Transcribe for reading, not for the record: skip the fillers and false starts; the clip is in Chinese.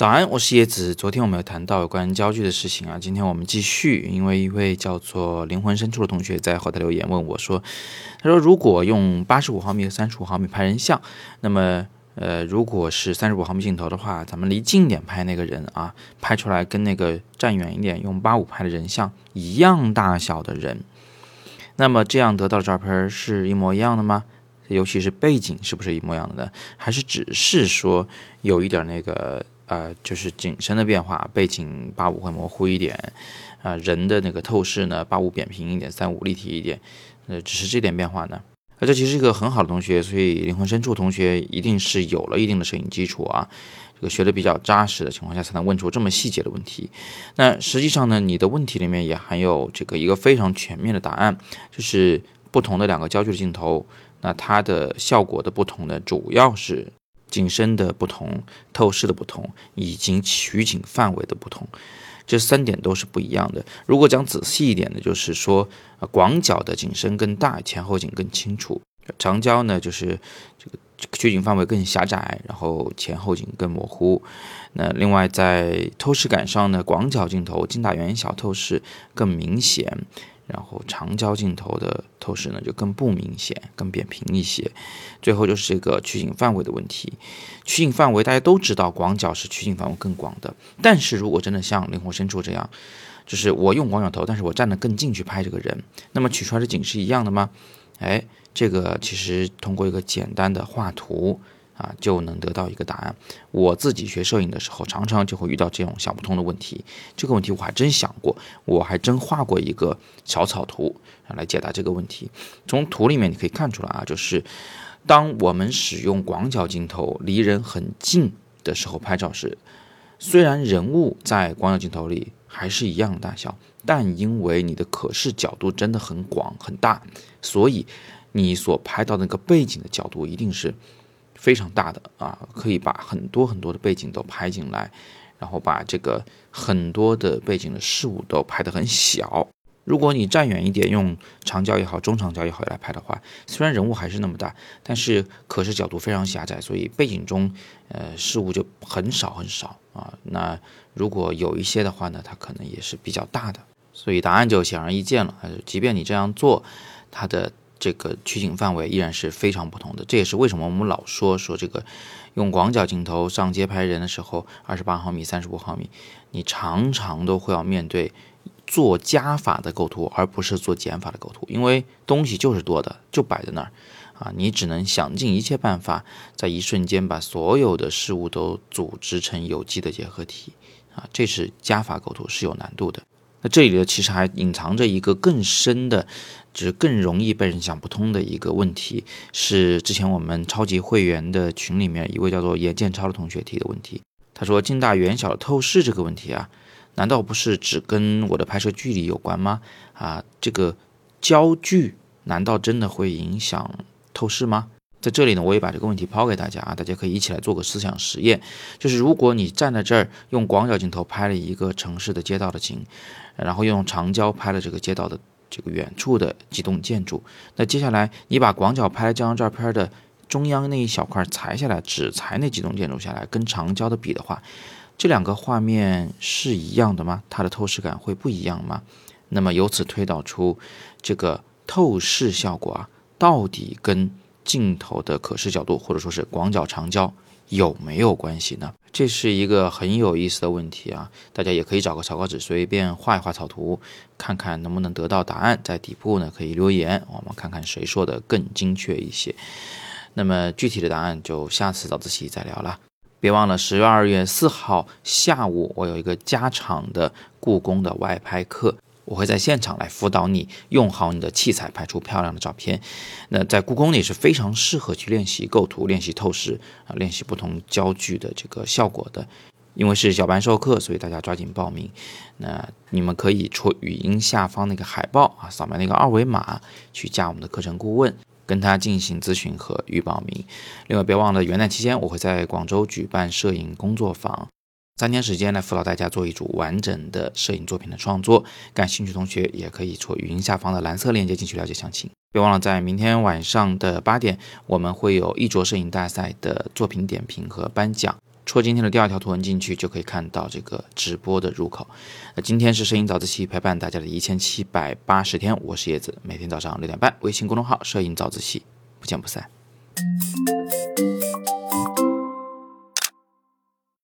早安，我是叶子。昨天我们有谈到有关焦距的事情啊，今天我们继续，因为一位叫做灵魂深处的同学在后台留言问我说，他说如果用85毫米和35毫米拍人像，那么如果是35毫米镜头的话，咱们离近一点拍那个人啊，拍出来跟那个站远一点用85拍的人像一样大小的人，那么这样得到的照片是一模一样的吗？尤其是背景是不是一模一样的呢？还是只是说有一点那个就是景深的变化，背景85会模糊一点，人的那个透视呢85扁平一点，35立体一点，只是这点变化呢？这其实是一个很好的同学，所以灵魂深处同学一定是有了一定的摄影基础啊，这个学的比较扎实的情况下才能问出这么细节的问题。那实际上呢，你的问题里面也含有这个一个非常全面的答案，就是不同的两个焦距的镜头，那它的效果的不同呢，主要是景深的不同、透视的不同以及取景范围的不同，这三点都是不一样的。如果讲仔细一点呢，就是说广角的景深更大，前后景更清楚；长焦呢，就是这个取景范围更狭窄，然后前后景更模糊。那另外在透视感上呢，广角镜头近大远小透视更明显，然后长焦镜头的透视呢就更不明显，更扁平一些。最后就是这个取景范围的问题。取景范围大家都知道，广角是取景范围更广的，但是如果真的像灵魂深处这样，就是我用广角头，但是我站得更近去拍这个人，那么取出来的景是一样的吗？这个其实通过一个简单的画图啊，就能得到一个答案。我自己学摄影的时候，常常就会遇到这种想不通的问题。这个问题我还真想过，我还真画过一个小草图来解答这个问题。从图里面你可以看出来啊，就是当我们使用广角镜头离人很近的时候拍照时，虽然人物在广角镜头里还是一样的大小，但因为你的可视角度真的很广很大，所以你所拍到的那个背景的角度一定是非常大的啊，可以把很多很多的背景都拍进来，然后把这个很多的背景的事物都拍得很小。如果你站远一点，用长焦也好，中长焦也好来拍的话，虽然人物还是那么大，但是可视角度非常狭窄，所以背景中事物就很少很少啊。那如果有一些的话呢，它可能也是比较大的，所以答案就显而易见了。即便你这样做，它的这个取景范围依然是非常不同的。这也是为什么我们老说这个用广角镜头上街拍人的时候，28毫米35毫米你常常都会要面对做加法的构图，而不是做减法的构图，因为东西就是多的，就摆在那儿啊，你只能想尽一切办法在一瞬间把所有的事物都组织成有机的结合体啊，这是加法构图，是有难度的。那这里的其实还隐藏着一个更深的，就是更容易被人想不通的一个问题，是之前我们超级会员的群里面一位叫做严建超的同学提的问题。他说近大远小的透视这个问题啊，难道不是只跟我的拍摄距离有关吗？啊，这个焦距难道真的会影响透视吗？在这里呢，我也把这个问题抛给大家啊，大家可以一起来做个思想实验。就是如果你站在这儿用广角镜头拍了一个城市的街道的景，然后用长焦拍了这个街道的这个远处的几栋建筑，那接下来你把广角拍了这张照片的中央那一小块裁下来，只裁那几栋建筑下来，跟长焦的比的话，这两个画面是一样的吗？它的透视感会不一样吗？那么由此推导出这个透视效果啊，到底跟镜头的可视角度或者说是广角长焦有没有关系呢？这是一个很有意思的问题啊，大家也可以找个草稿纸随便画一画草图，看看能不能得到答案。在底部呢可以留言，我们看看谁说的更精确一些。那么具体的答案就下次早自习再聊了。别忘了12月4号下午我有一个加场的故宫的外拍课，我会在现场来辅导你用好你的器材拍出漂亮的照片。那在故宫里是非常适合去练习构图、练习透视、练习不同焦距的这个效果的。因为是小班授课，所以大家抓紧报名。那你们可以戳语音下方那个海报啊，扫描那个二维码去加我们的课程顾问，跟他进行咨询和预报名。另外别忘了元旦期间我会在广州举办摄影工作坊，3天时间来辅导大家做一组完整的摄影作品的创作，感兴趣同学也可以戳语音下方的蓝色链接进去了解详情。别忘了在明天晚上的8点，我们会有一卓摄影大赛的作品点评和颁奖，戳今天的第二条图文进去，就可以看到这个直播的入口。今天是摄影早自习陪伴大家的1780天，我是叶子，每天早上6点半，微信公众号摄影早自习，不见不散。